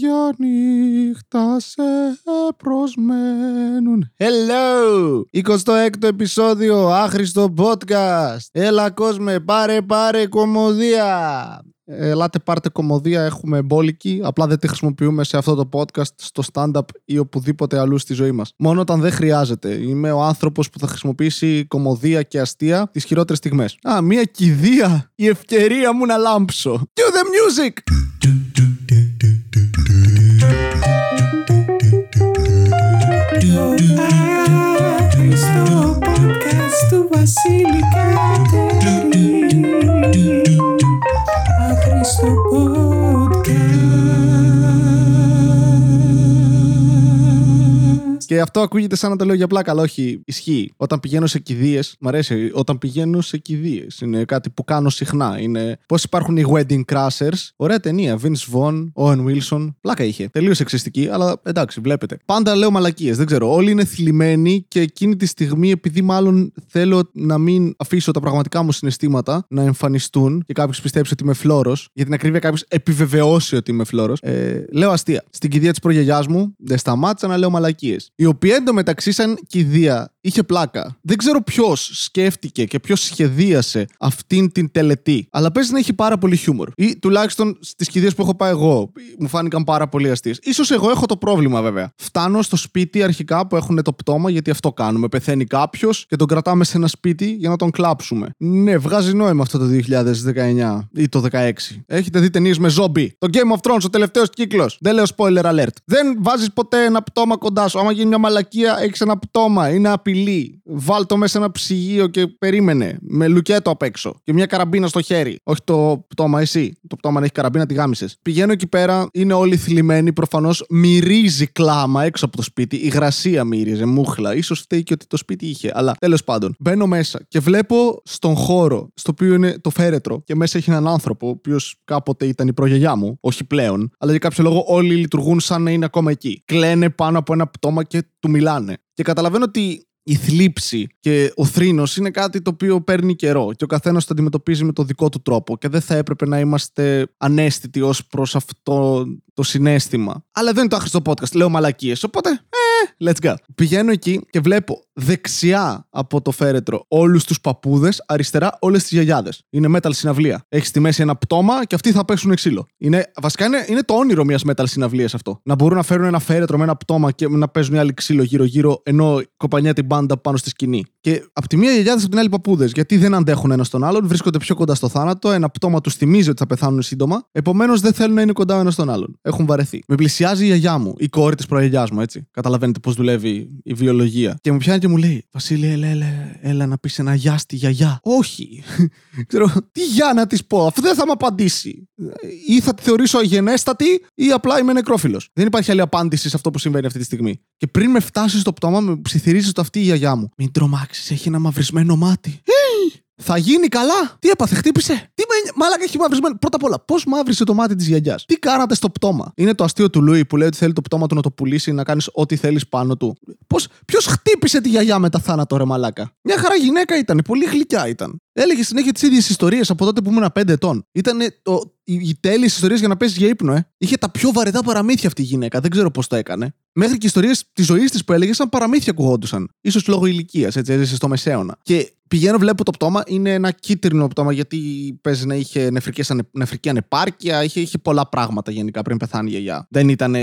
για νύχτα σε προσμένουν. Hello! 26ο επεισόδιο Άχρηστο Podcast. Έλα κόσμε, πάρε κομμωδία. Ελάτε πάρτε κομμωδία, έχουμε εμπόλικη. Απλά δεν τη χρησιμοποιούμε σε αυτό το podcast, στο stand-up ή οπουδήποτε αλλού στη ζωή μας. Μόνο όταν δεν χρειάζεται. Είμαι ο άνθρωπος που θα χρησιμοποιήσει κομμωδία και αστεία τις χειρότερες στιγμές. Α, μια κηδεία! Η ευκαιρία μου να λάμψω. Cue the music! Άχρηστο podcast του Βασίλη Κατέρη. Άχρηστο podcast. Και αυτό ακούγεται σαν να το λέω για πλάκα, αλλά όχι, ισχύει. Όταν πηγαίνω σε κηδείες, μ' αρέσει, όταν πηγαίνω σε κηδείες. Είναι κάτι που κάνω συχνά. Είναι πώς υπάρχουν οι Wedding Crashers. Ωραία ταινία. Vince Vaughn, Owen Wilson. Πλάκα είχε. Τελείως εξιστική, αλλά εντάξει, βλέπετε. Πάντα λέω μαλακίες, δεν ξέρω. Όλοι είναι θλιμμένοι και εκείνη τη στιγμή, επειδή μάλλον θέλω να μην αφήσω τα πραγματικά μου συναισθήματα να εμφανιστούν και κάποιος πιστέψει ότι είμαι φλόρος, για την ακρίβεια κάποιος επιβεβαιώσει ότι είμαι φλόρος, λέω αστεία. Στην κηδεία της προγιαγιάς μου, δεν σταμάτησα να λέω μαλακίες. Η οποία εντωμεταξύ σαν κηδεία είχε πλάκα. Δεν ξέρω ποιος σκέφτηκε και ποιος σχεδίασε αυτήν την τελετή, αλλά παίζει να έχει πάρα πολύ χιούμορ. Ή τουλάχιστον στις κηδείες που έχω πάει εγώ, μου φάνηκαν πάρα πολύ αστείες. Ίσως εγώ έχω το πρόβλημα βέβαια. Φτάνω στο σπίτι αρχικά που έχουν το πτώμα, γιατί αυτό κάνουμε. Πεθαίνει κάποιος και τον κρατάμε σε ένα σπίτι για να τον κλάψουμε. Ναι, βγάζει νόημα αυτό το 2019 ή το 2016. Έχετε δει ταινίες με ζόμπι. Το Game of Thrones, ο τελευταίος κύκλος. Δεν λέω spoiler alert. Δεν βάζεις ποτέ ένα πτώμα κοντά σου. Άμα γίνει μια μαλακία, έχεις ένα πτώμα. Είναι απειλή. Βάλ' το μέσα ένα ψυγείο και περίμενε. Με λουκέτο απ' έξω. Και μια καραμπίνα στο χέρι. Όχι το πτώμα, εσύ. Το πτώμα αν έχει καραμπίνα, τη γάμισες. Πηγαίνω εκεί πέρα, είναι όλοι θλιμμένοι. Προφανώς μυρίζει κλάμα έξω από το σπίτι. Υγρασία μύριζε, μούχλα. Ίσως φταίει και ότι το σπίτι είχε. Αλλά τέλος πάντων. Μπαίνω μέσα και βλέπω στον χώρο, στο οποίο είναι το φέρετρο. Και μέσα έχει έναν άνθρωπο, ο οποίος κάποτε ήταν η προγιαγιά μου. Όχι πλέον. Αλλά για κάποιο λόγο όλοι λειτουργούν σαν να είναι ακόμα εκεί. Κλαίνε πάνω από ένα πτώμα και του μιλάνε. Και καταλαβαίνω ότι η θλίψη και ο θρήνος είναι κάτι το οποίο παίρνει καιρό και ο καθένας το αντιμετωπίζει με το δικό του τρόπο και δεν θα έπρεπε να είμαστε ανέστητοι ως προς αυτό το συναίσθημα. Αλλά δεν είναι το άχρηστο podcast, λέω μαλακίες, οπότε let's go. Πηγαίνω εκεί και βλέπω δεξιά από το φέρετρο όλους τους παππούδες, αριστερά όλες τις γιαγιάδες. Είναι metal συναυλία. Έχει στη μέση ένα πτώμα και αυτοί θα παίξουν ξύλο. Βασικά είναι το όνειρο μιας metal συναυλίας αυτό. Να μπορούν να φέρουν ένα φέρετρο με ένα πτώμα και να παίζουν οι άλλοι ξύλο γύρω-γύρω, ενώ κοπανιά την μπάντα πάνω στη σκηνή. Και από τη μία γιαγιάδες, από την άλλη παππούδες. Γιατί δεν αντέχουν ένας τον άλλον, βρίσκονται πιο κοντά στο θάνατο, ένα πτώμα τους θυμίζει ότι θα πεθάνουν σύντομα, επομένως δεν θέλουν να είναι κοντά ο ένας τον άλλον. Έχουν βαρεθεί. Με πλησιάζει η γιαγιά μου, η κόρη της προγιαγιάς μου, έτσι. Καταλαβαίνετε πώς δουλεύει η βιολογία. Και μου πιάνει και μου λέει: Βασίλη, έλα να πεις ένα γεια στη γιαγιά. Όχι. Ξέρω, τι γεια να της πω, αφού δεν θα μου απαντήσει. Ή θα τη θεωρήσω αγενέστατη, ή απλά είμαι νεκρόφιλος. Δεν υπάρχει άλλη απάντηση σε αυτό που συμβαίνει αυτή τη στιγμή. Και πριν με φτάσει στο πτώμα, με ψιθυρίζει στο αυτή η γιαγιά μου: Μην τρομάξεις, έχει ένα μαυρισμένο μάτι. Θα γίνει καλά. Τι έπαθε, χτύπησε. Μαλάκα έχει μαυρισμένο. Πρώτα απ' όλα, πώς μαύρισε το μάτι της γιαγιάς. Τι κάνατε στο πτώμα. Είναι το αστείο του Λουί που λέει ότι θέλει το πτώμα του να το πουλήσει, να κάνεις ό,τι θέλεις πάνω του. Ποιος χτύπησε τη γιαγιά μετά θάνατο, ρε μαλάκα. Μια χαρά γυναίκα ήταν, πολύ γλυκιά ήταν. Έλεγε συνέχεια τις ίδιες ιστορίες από τότε που ήμουν 5 ετών. Ήταν η τέλεια ιστορία για να πέσει για ύπνο, Είχε τα πιο βαρετά παραμύθια αυτή η γυναίκα. Δεν ξέρω πώς το έκανε. Μέχρι και ιστορίες της ζωής της που έλεγε σαν παραμύθια ακουγόντουσαν. Ίσως λόγω ηλικίας, έτσι, έζησε στο μεσαίωνα. Και πηγαίνω, βλέπω το πτώμα, είναι ένα κίτρινο πτώμα γιατί παίζει να είχε νεφρική ανεπάρκεια, είχε πολλά πράγματα γενικά πριν πεθάνει η γιαγιά. Δεν ήταν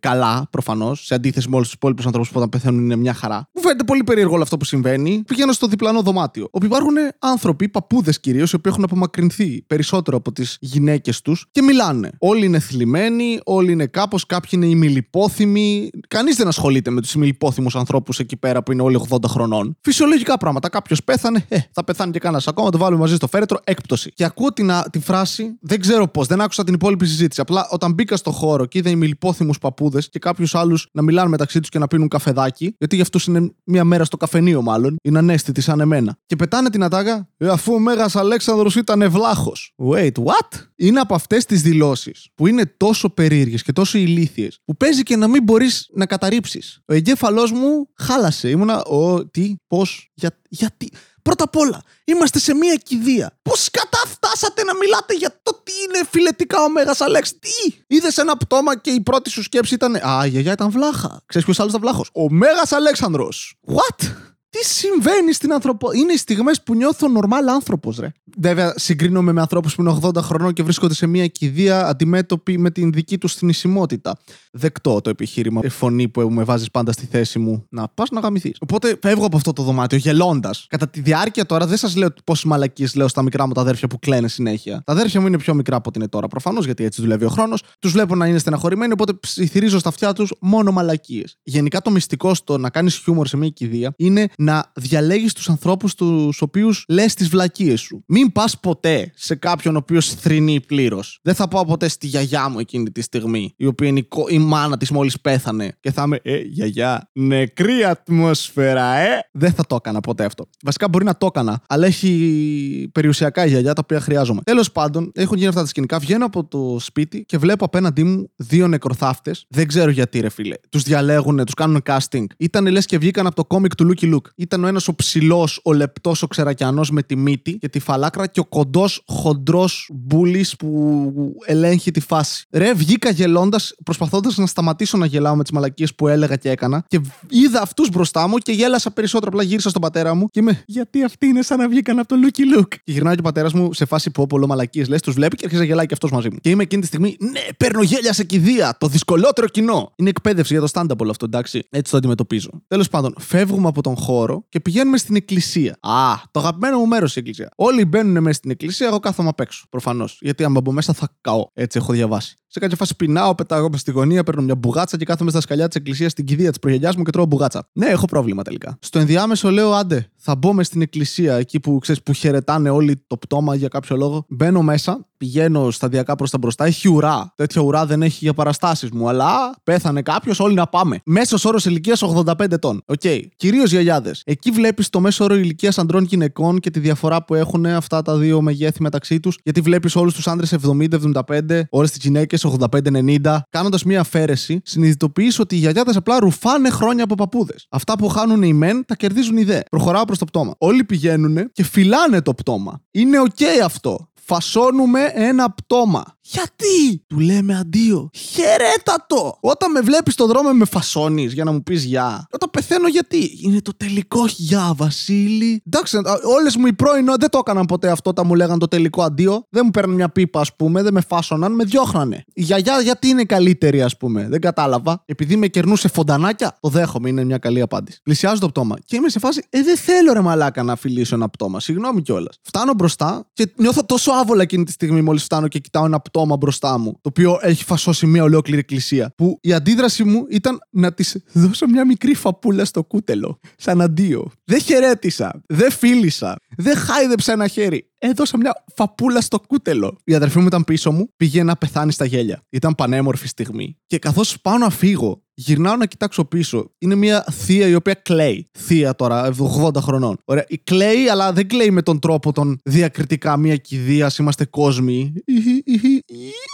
καλά, προφανώς, σε αντίθεση με όλους τους υπόλοιπους ανθρώπους που όταν πεθαίνουν είναι μια χαρά. Μου φαίνεται πολύ περίεργο όλο αυτό που συμβαίνει. Πηγαίνω στο διπλανό δωμάτιο, όπου υπάρχουν άνθρωποι, παππούδες κυρίως, οι οποίοι έχουν απομακρυνθεί περισσότερο από τις γυναίκες τους και μιλάνε. Όλοι είναι θλιμμένοι, όλοι είναι κάπως, κάποιοι είναι ημιλιπόθυμοι. Κανείς δεν ασχολείται με τους ημιλιπόθυμους ανθρώπους εκεί πέρα που είναι όλοι 80 χρονών. Φυσιολογικά πράγματα. Κάποιος πέθανε. Θα πεθάνει και κανένας ακόμα, το βάλουμε μαζί στο φέρετρο, έκπτωση. Και ακούω την φράση, δεν ξέρω πώς, δεν άκουσα την υπόλοιπη συζήτηση. Απλά όταν μπήκα στο χώρο και είδα ημιλιπόθυμους παππούδες και κάποιους άλλους να μιλάνε μεταξύ τους και να πίνουν καφεδάκι, γιατί για αυτούς είναι μια μέρα στο καφενείο, μάλλον, είναι ανέστητοι σαν εμένα. Και πετάνε την ατάκα, αφού ο Μέγας Αλέξανδρος ήταν βλάχος. Wait, what? είναι από αυτές τις δηλώσεις που είναι τόσο περίεργες και τόσο ηλίθιες, που παίζει και να μην μπορείς να καταρρίψεις. Ο εγκέφαλός μου χάλασε. Ήμουνα, τι, πώς, γιατί. Πρώτα απ' όλα, είμαστε σε μία κηδεία. Πώς καταφτάσατε να μιλάτε για το τι είναι φιλετικά ο Μέγας Αλέξη? Τι! Είδες ένα πτώμα και η πρώτη σου σκέψη ήταν «Α, η γιαγιά ήταν βλάχα». Ξέρεις ποιος άλλος ήταν βλάχος? Ο Μέγας Αλέξανδρος. What? Τι συμβαίνει στην ανθρωπότητα? Είναι οι στιγμές που νιώθω normal άνθρωπος, ρε. Βέβαια, συγκρίνομαι με ανθρώπους που είναι 80 χρονών και βρίσκονται σε μια κηδεία αντιμέτωποι με την δική τους θνησιμότητα. Δεκτό το επιχείρημα. Φωνή που με βάζεις πάντα στη θέση μου. Να πας να γαμηθείς. Οπότε φεύγω από αυτό το δωμάτιο γελώντας. Κατά τη διάρκεια τώρα δεν σας λέω πόσες μαλακίες λέω στα μικρά μου τα αδέρφια που κλαίνε συνέχεια. Τα αδέρφια μου είναι πιο μικρά από ό,τι είναι τώρα προφανώς, γιατί έτσι δουλεύει ο χρόνος. Τους βλέπω να είναι στεναχωρημένοι, οπότε ψιθυρίζω στα αυτιά τους μόνο μαλακίες. Γενικά το μυστικό στο να κάνεις χιούμορ σε μια κηδεία είναι να διαλέγεις τους ανθρώπους τους οποίους λες τις βλακίες σου. Μην πας ποτέ σε κάποιον ο οποίος θρηνεί πλήρως. Δεν θα πάω ποτέ στη γιαγιά μου εκείνη τη στιγμή, η οποία είναι η μάνα της μόλις πέθανε, και θα είμαι γιαγιά, νεκρή ατμόσφαιρα, Δεν θα το έκανα ποτέ αυτό. Βασικά μπορεί να το έκανα, αλλά έχει περιουσιακά η γιαγιά τα οποία χρειάζομαι. Τέλος πάντων, έχουν γίνει αυτά τα σκηνικά. Βγαίνω από το σπίτι και βλέπω απέναντί μου δύο νεκροθάφτες. Δεν ξέρω γιατί, ρε φίλε. Τους διαλέγουν, τους κάνουν casting. Ήταν λες και βγήκαν από το κόμικ του Lucky Luke. Ήταν ο ένας ο ψηλός, ο λεπτός, ο ξερακιανός με τη μύτη και τη φαλάκρα, και ο κοντός, χοντρός μπούλης που ελέγχει τη φάση. Ρε, βγήκα γελώντας, προσπαθώντας να σταματήσω να γελάω με τις μαλακίες που έλεγα και έκανα, και είδα αυτούς μπροστά μου και γέλασα περισσότερο. Απλά γύρισα στον πατέρα μου και είμαι, γιατί αυτοί είναι σαν να βγήκαν από το Lucky Luke. Και γυρνάει και ο πατέρας μου σε φάση που όπολο μαλακίες λες, τους βλέπει και αρχίζει να γελάει και αυτός μαζί μου. Και είμαι εκείνη τη στιγμή, ναι, παίρνω γέλια σε κηδεία, το δυσκολότερο κοινό. Είναι εκπαίδευση για το stand-up όλο αυτό, εντάξει, έτσι το αντιμετωπίζω. Τέλος πάντων, φεύγουμε από τον χώρο και πηγαίνουμε στην εκκλησία. Α, το αγαπημένο μου μέρος η εκκλησία. Όλοι μπαίνουν μέσα στην εκκλησία, εγώ κάθομαι απ' έξω. Προφανώς. Γιατί αν μπω μέσα θα καώ. Έτσι έχω διαβάσει. Σε κάποια φάση πεινάω, πετάω μέσα στη γωνία, παίρνω μια μπουγάτσα και κάθομαι στα σκαλιά της εκκλησίας στην κηδεία της προγιαγιάς μου και τρώω μπουγάτσα. Ναι, έχω πρόβλημα τελικά. Στο ενδιάμεσο λέω, άντε, θα μπω μες στην εκκλησία, εκεί που ξέρεις που χαιρετάνε όλοι το πτώμα για κάποιο λόγο. Μπαίνω μέσα, πηγαίνω σταδιακά προς τα μπροστά. Έχει ουρά. Τέτοια ουρά δεν έχει για παραστάσεις μου, αλλά πέθανε κάποιος, όλοι να πάμε. Μέσος όρος ηλικίας 85 ετών. Οκ. Κυρίως γιαγιάδες. Εκεί βλέπεις το μέσο όρο ηλικίας ανδρών και γυναικών και τη διαφορά που έχουν αυτά τα δύο μεγέθη μεταξύ τους. Γιατί βλέπεις όλους τους άντρες 70-75, όλες τις γυναίκες 85-90. Κάνοντας μία αφαίρεση, συνειδητοποιείς ότι οι γιαγιάδες απλά ρουφάνε χρόνια από παππούδες. Αυτά που χάνουν οι μεν τα κερδίζουν οι δε. Προχωράω προς το πτώμα. Όλοι πηγαίνουν και φυλάνε το πτώμα. Είναι οκ αυτό. Φασώνουμε ένα πτώμα. Γιατί? Του λέμε αντίο. Χαιρέτατο! Όταν με βλέπεις στον δρόμο με φασώνεις για να μου πεις γεια. Όταν πεθαίνω γιατί? Είναι το τελικό γεια, Βασίλη. Εντάξει, όλες μου οι πρώην δεν το έκαναν ποτέ αυτό όταν μου λέγαν το τελικό αντίο. Δεν μου παίρνουν μια πίπα, ας πούμε, δεν με φάσωναν, με διώχνανε. Η γιαγιά γιατί είναι καλύτερη, ας πούμε? Δεν κατάλαβα. Επειδή με κερνούσε φοντανάκια, το δέχομαι, είναι μια καλή απάντηση. Πλησιάζω το πτώμα και είμαι σε φάση, δεν θέλω ρε μαλάκα να φιλήσω ένα πτώμα. Συγγνώμη κιόλας. Φτάνω μπροστά και νιώθω τόσο άβολα εκείνη τη στιγμή μόλις φτάνω και κοιτάω ένα πτώμα μπροστά μου, το οποίο έχει φασώσει μια ολόκληρη εκκλησία, που η αντίδραση μου ήταν να της δώσω μια μικρή φαπούλα στο κούτελο, σαν αντίο. Δεν χαιρέτησα, δεν φίλησα, δεν χάιδεψα ένα χέρι. Έδωσα μια φαπούλα στο κούτελο. Η αδερφή μου ήταν πίσω μου, πήγε να πεθάνει στα γέλια. Ήταν πανέμορφη στιγμή. Και καθώς πάω να φύγω, γυρνάω να κοιτάξω πίσω. Είναι μια θεία η οποία κλαίει. Θεία τώρα, 80 χρονών. Ωραία. Η κλαίει, αλλά δεν κλαίει με τον τρόπο τον διακριτικά μια κηδεία. Είμαστε κόσμοι.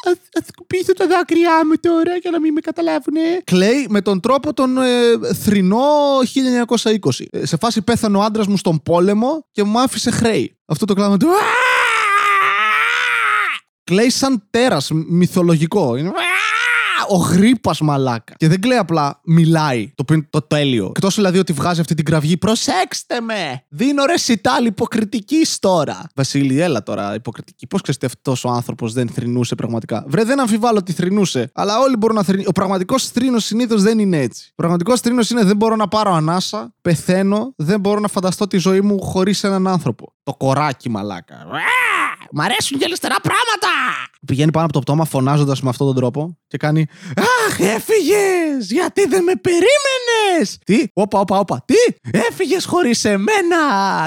Α σκουπίσω τα δάκρυά μου τώρα για να μην με καταλάβουνε. Κλαίει με τον τρόπο τον θρηνό 1920. Σε φάση πέθανε ο άντρας μου στον πόλεμο και μου άφησε χρέη. Αυτό το κλάμα του κλαίει σαν τέρας μυθολογικό. Είναι ο γρίπας μαλάκα. Και δεν κλαίει απλά, μιλάει. Το οποίο είναι το τέλειο. Εκτός δηλαδή ότι βγάζει αυτή την κραυγή, προσέξτε με! Δίνω ρε σιτάλ υποκριτικής τώρα. Βασίλη, έλα τώρα υποκριτική. Πώς ξέρετε αυτός ο άνθρωπος δεν θρηνούσε πραγματικά? Βρε, δεν αμφιβάλλω ότι θρηνούσε. Αλλά όλοι μπορούν να θρηνούν. Ο πραγματικός θρήνος συνήθως δεν είναι έτσι. Ο πραγματικός θρήνος είναι δεν μπορώ να πάρω ανάσα, πεθαίνω, δεν μπορώ να φανταστώ τη ζωή μου χωρίς έναν άνθρωπο. Το κοράκι μαλάκα. Μ' αρέσουν και αριστερά πράγματα! Πηγαίνει πάνω από το πτώμα φωνάζοντας με αυτόν τον τρόπο. και κάνει «Αχ, έφυγες! Γιατί δεν με περίμενες!» «Τι? Όπα, τι? Έφυγες χωρίς εμένα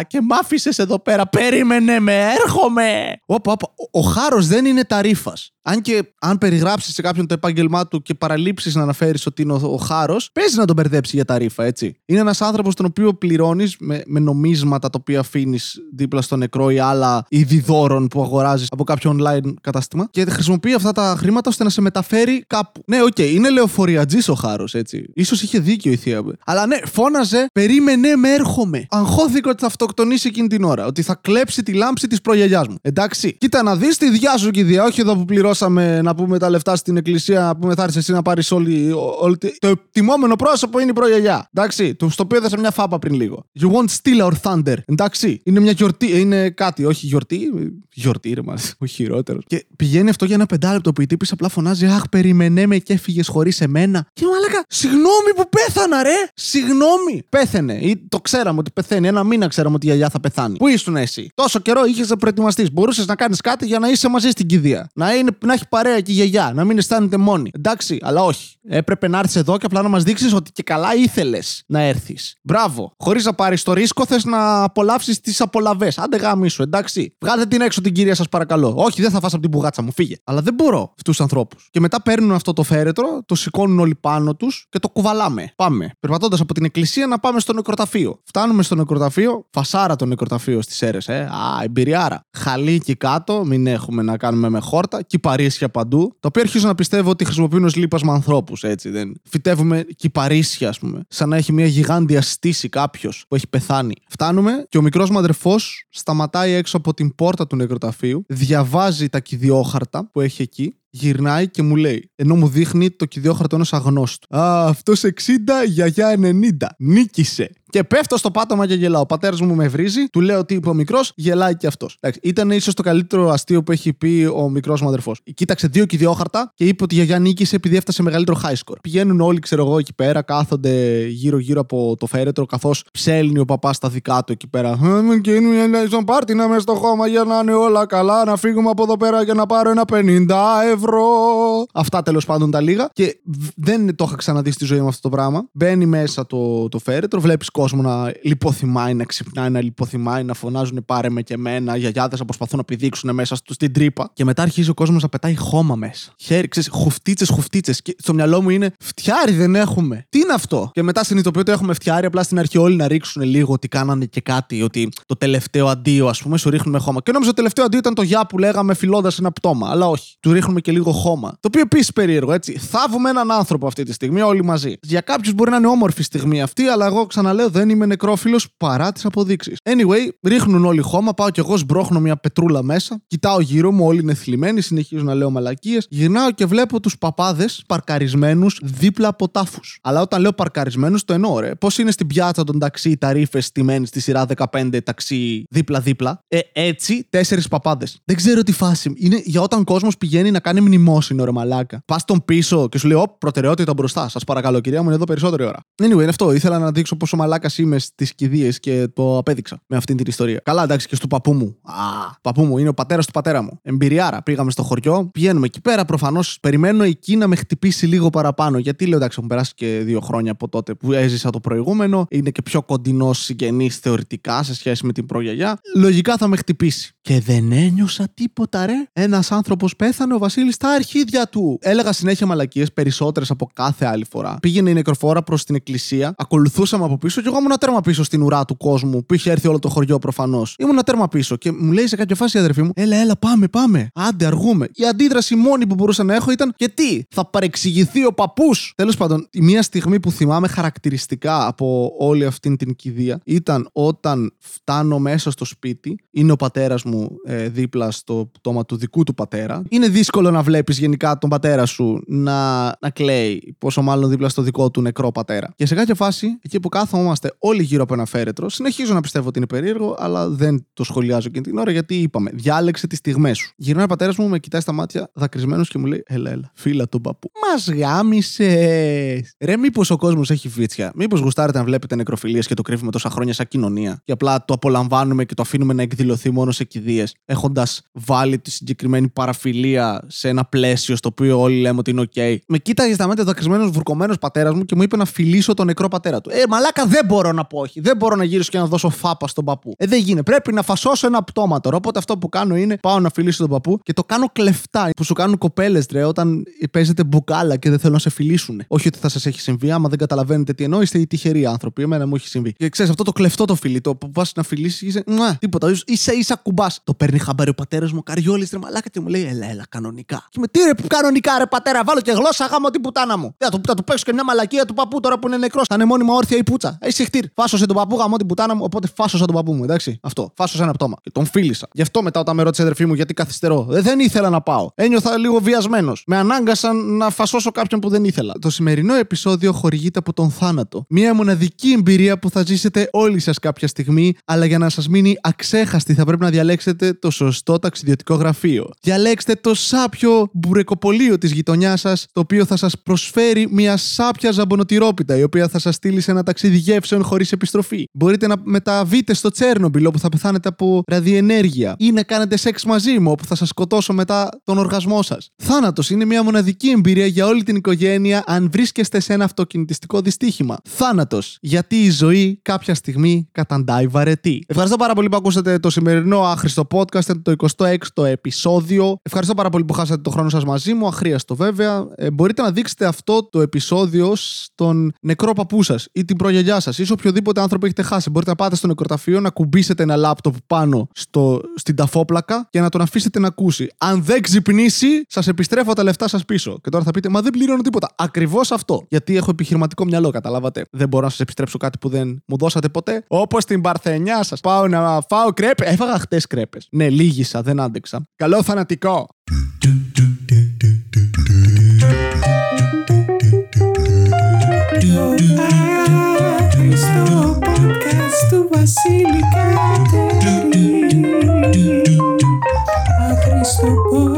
και μ' άφησες εδώ πέρα, περίμενε με, έρχομαι!» Όπα, ο χάρος δεν είναι ταρίφας. Αν και αν περιγράψεις σε κάποιον το επάγγελμά του και παραλείψεις να αναφέρεις ότι είναι ο χάρος, παίζει να τον μπερδέψει για ταρίφα, έτσι. Είναι ένας άνθρωπος τον οποίο πληρώνεις με νομίσματα τα οποία αφήνεις δίπλα στο νεκρό ή άλλα είδη δώρων που αγοράζεις από κάποιο online κατάστημα και χρησιμοποιεί αυτά τα χρήματα ώστε να σε μεταφέρει κάπου. Ναι, οκ, είναι λεωφοριατζής ο χάρος, έτσι. Ίσως είχε δίκιο η θεία μου. Αλλά ναι, φώναζε, περίμενε με, έρχομαι. Αγχώθηκα ότι θα αυτοκτονήσει εκείνη την ώρα, ότι θα κλέψει τη λάμψη της προγιαγιάς μου. Εντάξει, κοίτα να δεις τη διά σου και διά, όχι εδώ που πληρώνει. Να πούμε τα λεφτά στην εκκλησία, να πούμε θα έρθεις εσύ να πάρεις όλη. Το εκτιμόμενο πρόσωπο είναι η προγιαγιά. Εντάξει, στο οποίο έδωσα μια φάπα πριν λίγο. You won't steal our thunder. Εντάξει, είναι μια γιορτή, είναι κάτι, όχι γιορτή. Γιορτή ρε μας, ο χειρότερος. Και πηγαίνει αυτό για ένα 5 λεπτό που η τύπης απλά φωνάζει «Αχ, περίμενε με και έφυγες χωρίς εμένα». Και μαλάκα, συγγνώμη που πέθανα, ρε! Συγγνώμη! Πέθαινε, ή το ξέραμε ότι πεθαίνει. Ένα μήνα ξέραμε ότι η γιαγιά θα πεθάνει. Πού ήσουν εσύ? Τόσο καιρό είχες προετοιμαστεί. Μπορούσες να κάνεις κάτι για να είσαι μαζί στην κηδεία. Να έχει παρέα και η γιαγιά, να μην αισθάνεται μόνη. Εντάξει, αλλά όχι. Έπρεπε να έρθεις εδώ και απλά να μας δείξεις ότι και καλά ήθελες να έρθεις. Μπράβο. Χωρίς να πάρεις το ρίσκο, θες να απολαύσεις τις απολαυές. Άντε γάμι σου, εντάξει. Βγάλτε την έξω την κυρία σας, παρακαλώ. Όχι, δεν θα φας από την μπουγάτσα μου, φύγε. Αλλά δεν μπορώ αυτούς τους ανθρώπους. Και μετά παίρνουν αυτό το φέρετρο, το σηκώνουν όλοι πάνω τους και το κουβαλάμε. Πάμε. Περπατώντας από την εκκλησία να πάμε στο νεκροταφείο. Φτάνουμε στο νεκροταφείο, φασάρα το νεκροταφείο στις Σέρρες. Α, εμπειριάρα. Χαλί και κάτω, μην έχουμε να κάνουμε με χόρτα. Κυπαρίσια παντού, τα οποία αρχίζω να πιστεύω ότι χρησιμοποιούν ως λείπασμα ανθρώπους, έτσι δεν. Φυτεύουμε κυπαρίσια, ας πούμε, σαν να έχει μια γιγάντια στήση κάποιος που έχει πεθάνει. Φτάνουμε και ο μικρός μου αδερφός σταματάει έξω από την πόρτα του νεκροταφείου, διαβάζει τα κηδιόχαρτα που έχει εκεί. Γυρνάει και μου λέει, ενώ μου δείχνει το κηδιόχαρτο ενός αγνώστου. Α, αυτός 60, γιαγιά 90. Νίκησε. Και πέφτω στο πάτωμα και γελάω. Ο πατέρας μου με βρίζει, του λέω ότι είπε ο μικρός, γελάει και αυτός. Εντάξει, ήταν ίσως το καλύτερο αστείο που έχει πει ο μικρός μου αδερφός. Κοίταξε 2 κηδιόχαρτα και είπε ότι η γιαγιά νίκησε επειδή έφτασε μεγαλύτερο high score. Πηγαίνουν όλοι, ξέρω εγώ, εκεί πέρα, κάθονται γύρω-γύρω από το φέρετρο, καθώς ψέλνει ο παπάς τα δικά του εκεί πέρα. Και είναι ένα ίσον πάρτι να είμαι στο χώμα για να είναι όλα καλά, να φύγουμε από εδώ πέρα και να πάρω ένα 50 ευρώ. Αυτά τέλος πάντων τα λίγα. Και δεν το είχα ξαναδεί στη ζωή μου αυτό το πράγμα. Μπαίνει μέσα το φέρετρο, βλέπεις κόσμο να λιποθυμάει, να ξυπνάει, να λιποθυμάει, να φωνάζουν πάρε με και εμένα. Γιαγιάδες να προσπαθούν να πηδήξουν μέσα στην τρύπα. Και μετά αρχίζει ο κόσμος να πετάει χώμα μέσα. Χέρι, ξέρεις, χουφτίτσες. Και στο μυαλό μου είναι φτιάρι δεν έχουμε. Τι είναι αυτό? Και μετά συνειδητοποιώ ότι έχουμε φτιάρι. Απλά στην αρχή όλοι να ρίξουν λίγο ότι κάνανε και κάτι. Ότι το τελευταίο αντίο, ας πούμε, σου ρίχνουμε χώμα. Και νόμιζα το τελευταίο αντίο ήταν το γεια που λέγαμε φιλώντας ένα πτώμα. Αλλά όχι. Του ρίχνουμε και λίγο χώμα. Το οποίο επίσης περίεργο, έτσι. Θάβουμε έναν άνθρωπο αυτή τη στιγμή, όλοι μαζί. Για κάποιους μπορεί να είναι όμορφη στιγμή αυτή, αλλά εγώ ξαναλέω δεν είμαι νεκρόφιλος παρά τις αποδείξεις. Anyway, ρίχνουν όλοι χώμα, πάω κι εγώ, σμπρώχνω μια πετρούλα μέσα, κοιτάω γύρω μου, όλοι είναι θλιμμένοι, συνεχίζω να λέω μαλακίες, γυρνάω και βλέπω τους παπάδες παρκαρισμένους δίπλα από τάφους. Αλλά όταν λέω παρκαρισμένους, το εννοώ, ρε. Πώς είναι στην πιάτσα των ταξί, τα ρήφες στημένοι στη σειρά 15 ταξί δίπλα-δίπλα. Έτσι, 4 παπάδες. Δεν ξέρω τι φάση. Είναι για όταν ο κόσμος πηγαίνει να κάνει μνημόσυνο, ρε μαλάκα. Πας τον πίσω και σου λέει: Ω, προτεραιότητα μπροστά. Σας παρακαλώ, κυρία μου, είναι εδώ περισσότερη ώρα. Anyway, είναι αυτό. Ήθελα να δείξω πόσο μαλάκας είμαι στις κηδείες και το απέδειξα με αυτήν την ιστορία. Καλά, εντάξει, και στο παππού μου. Παππού μου, είναι ο πατέρας του πατέρα μου. Εμπειριάρα. Πήγαμε στο χωριό, πηγαίνουμε εκεί πέρα. Προφανώς περιμένω εκεί να με χτυπήσει λίγο παραπάνω. Γιατί λέω: Εντάξει, έχουν περάσει και 2 χρόνια από τότε που έζησα το προηγούμενο. Είναι και πιο κοντινός συγγενής θεωρητικά σε σχέση με την προγιαγιά. Λογικά θα με χτυπήσει. Και δεν ένιωσα τίποτα, ρε. Ένας άνθρωπος πέθανε, ο Βασίλης, στα αρχίδια του. Έλεγα συνέχεια μαλακίες, περισσότερες από κάθε άλλη φορά. Πήγαινε η νεκροφόρα προς την εκκλησία, ακολουθούσαμε από πίσω και εγώ ήμουν τέρμα πίσω στην ουρά του κόσμου που είχε έρθει όλο το χωριό προφανώς. Ήμουν τέρμα πίσω και μου λέει σε κάποια φάση η αδερφή μου: Έλα, πάμε. Άντε, αργούμε. Η αντίδραση μόνη που μπορούσα να έχω ήταν: Και τι, θα παρεξηγηθεί ο παππούς? Τέλος πάντων, η μία στιγμή που θυμάμαι χαρακτηριστικά από όλη αυτή την κηδεία ήταν όταν φτάνω μέσα στο σπίτι, είναι ο πατέρας μου δίπλα στο πτώμα του δικού του πατέρα. Είναι δύσκολο να βλέπεις γενικά τον πατέρα σου να κλαίει, πόσο μάλλον δίπλα στο δικό του νεκρό πατέρα. Και σε κάποια φάση, εκεί που κάθομαι είμαστε όλοι γύρω από ένα φέρετρο. Συνεχίζω να πιστεύω ότι είναι περίεργο, αλλά δεν το σχολιάζω εκείνη την ώρα, γιατί είπαμε, διάλεξε τις στιγμές σου. Γυρνάει ο πατέρας μου, με κοιτάει στα μάτια, δακρυσμένος και μου λέει: Έλα, φίλα τον παππού. Μας γάμισες. Ρε, μήπως ο κόσμος έχει βίτσια. Μήπως γουστάρετε να βλέπετε νεκροφιλίες και το κρύβουμε τόσα χρόνια σαν κοινωνία. Και απλά το απολαμβάνουμε και το αφήνουμε να εκδηλωθεί μόνο σε κηδείες, έχοντας βάλει τη συγκεκριμένη παραφιλία σε ένα πλαίσιο στο οποίο όλοι λέμε ότι είναι OK. Με κοίταγε στα μάτια δακρυσμένος, βουρκωμένος πατέρας μου και μου είπε να φιλήσω τον νεκρό πατέρα του. Μαλάκα, δεν μπορώ να πω όχι. Δεν μπορώ να γυρίσω και να δώσω φάπα στον παππού. Δεν γίνεται. Πρέπει να φασώσω ένα πτώμα τώρα. Οπότε αυτό που κάνω είναι πάω να φιλήσω τον παππού και το κάνω κλεφτά που σου κάνουν κοπέλες, ρε, όταν παίζετε μπουκάλα και δεν θέλουν να σε φιλήσουν. Όχι ότι θα σας έχει συμβεί, άμα δεν καταλαβαίνετε τι εννοώ, είστε οι τυχεροί άνθρωποι. Εμένα μου έχει συμβεί. Και ξέρεις, αυτό το κλεφτό το φιλί, το που πας να φιλήσεις, είσαι τίποτα. Ίσα κουμπά. Το παίρνει χαμπάρι ο πατέρας μου, καριόλη, ρε μαλάκα, και μου λέει: Ελά, κανονικά. Και με τι ρε κανονικά, ρε πατέρα, βάλω και γλώσσα, γάμο την πουτάνα μου. Θα του παίξω και μια μαλακία του παππού τώρα που είναι νεκρός. Θα είναι μόνιμα όρθια η πουτσα. Εσύ χτύρ. Φάσωσε τον παππού, γαμώ την πουτάνα μου, οπότε φάσωσα τον παππού μου, εντάξει. Αυτό. Φάσωσα ένα πτώμα. Και τον φίλησα. Γι' αυτό μετά όταν με ρώτησε η αδερφή μου γιατί καθυστερώ, δεν ήθελα να πάω. Ένιωθα λίγο βιασμένος. Με ανάγκασαν να φασώσω κάποιον που δεν ήθελα. Το σημερινό επεισόδιο χορηγείται από τον θάνατο. Μία μοναδική εμπειρία που θα ζήσετε όλοι σας κάποια στιγμή, αλλά για να σας μείνει αξέχαστη θα πρέπει να διαλέξετε το σωστό ταξιδιωτικό γραφείο. Διαλέξτε το σάπιο μπουρεκοπολείο της γειτονιάς σας, το οποίο θα σας προσφέρει μια σάπια ζαμπονοτυρόπιτα, η οποία θα σας στείλει σε ένα ταξίδι γεύσεων χωρίς επιστροφή. Μπορείτε να μεταβείτε στο Τσέρνομπιλ, όπου θα πεθάνετε από ραδιενέργεια, ή να κάνετε σεξ μαζί μου, όπου θα σας σκοτώσω μετά τον οργασμό σας. Θάνατος είναι μια μοναδική εμπειρία για όλη την οικογένεια, αν βρίσκεστε σε ένα αυτοκινητιστικό δυστύχημα. Θάνατος, γιατί η ζωή κάποια στιγμή καταντάει βαρετή. Ευχαριστώ πάρα πολύ που ακούσατε το σημερινό άχρηστο podcast, το 26ο επεισόδιο. Ευχαριστώ πάρα πολύ που χάσατε το χρόνο σας μαζί μου, αχρίαστο βέβαια. Μπορείτε να δείξετε αυτό το επεισόδιο στον νεκρό παππού σας ή την προγιαγιά σας ή σε οποιοδήποτε άνθρωπο έχετε χάσει. Μπορείτε να πάτε στο νεκροταφείο, να κουμπίσετε ένα λάπτοπ πάνω στην ταφόπλακα και να τον αφήσετε να ακούσει. Αν δεν ξυπνήσει, σας επιστρέφω τα λεφτά σας πίσω. Και τώρα θα πείτε: Μα δεν πληρώνω τίποτα. Ακριβώς αυτό. Γιατί έχω επιχειρηματικό μυαλό, καταλάβατε. Δεν μπορώ να σας επιστρέψω κάτι που δεν μου δώσατε ποτέ. Όπως την παρθενιά σας. Πάω να φάω κρέπε. Έφαγα χτες κρέπες. Ναι, λίγησα, δεν άντεξα. Καλό θανατικό. Άχρηστο podcast του Βασίλη Κατέρη. Άχρηστο podcast.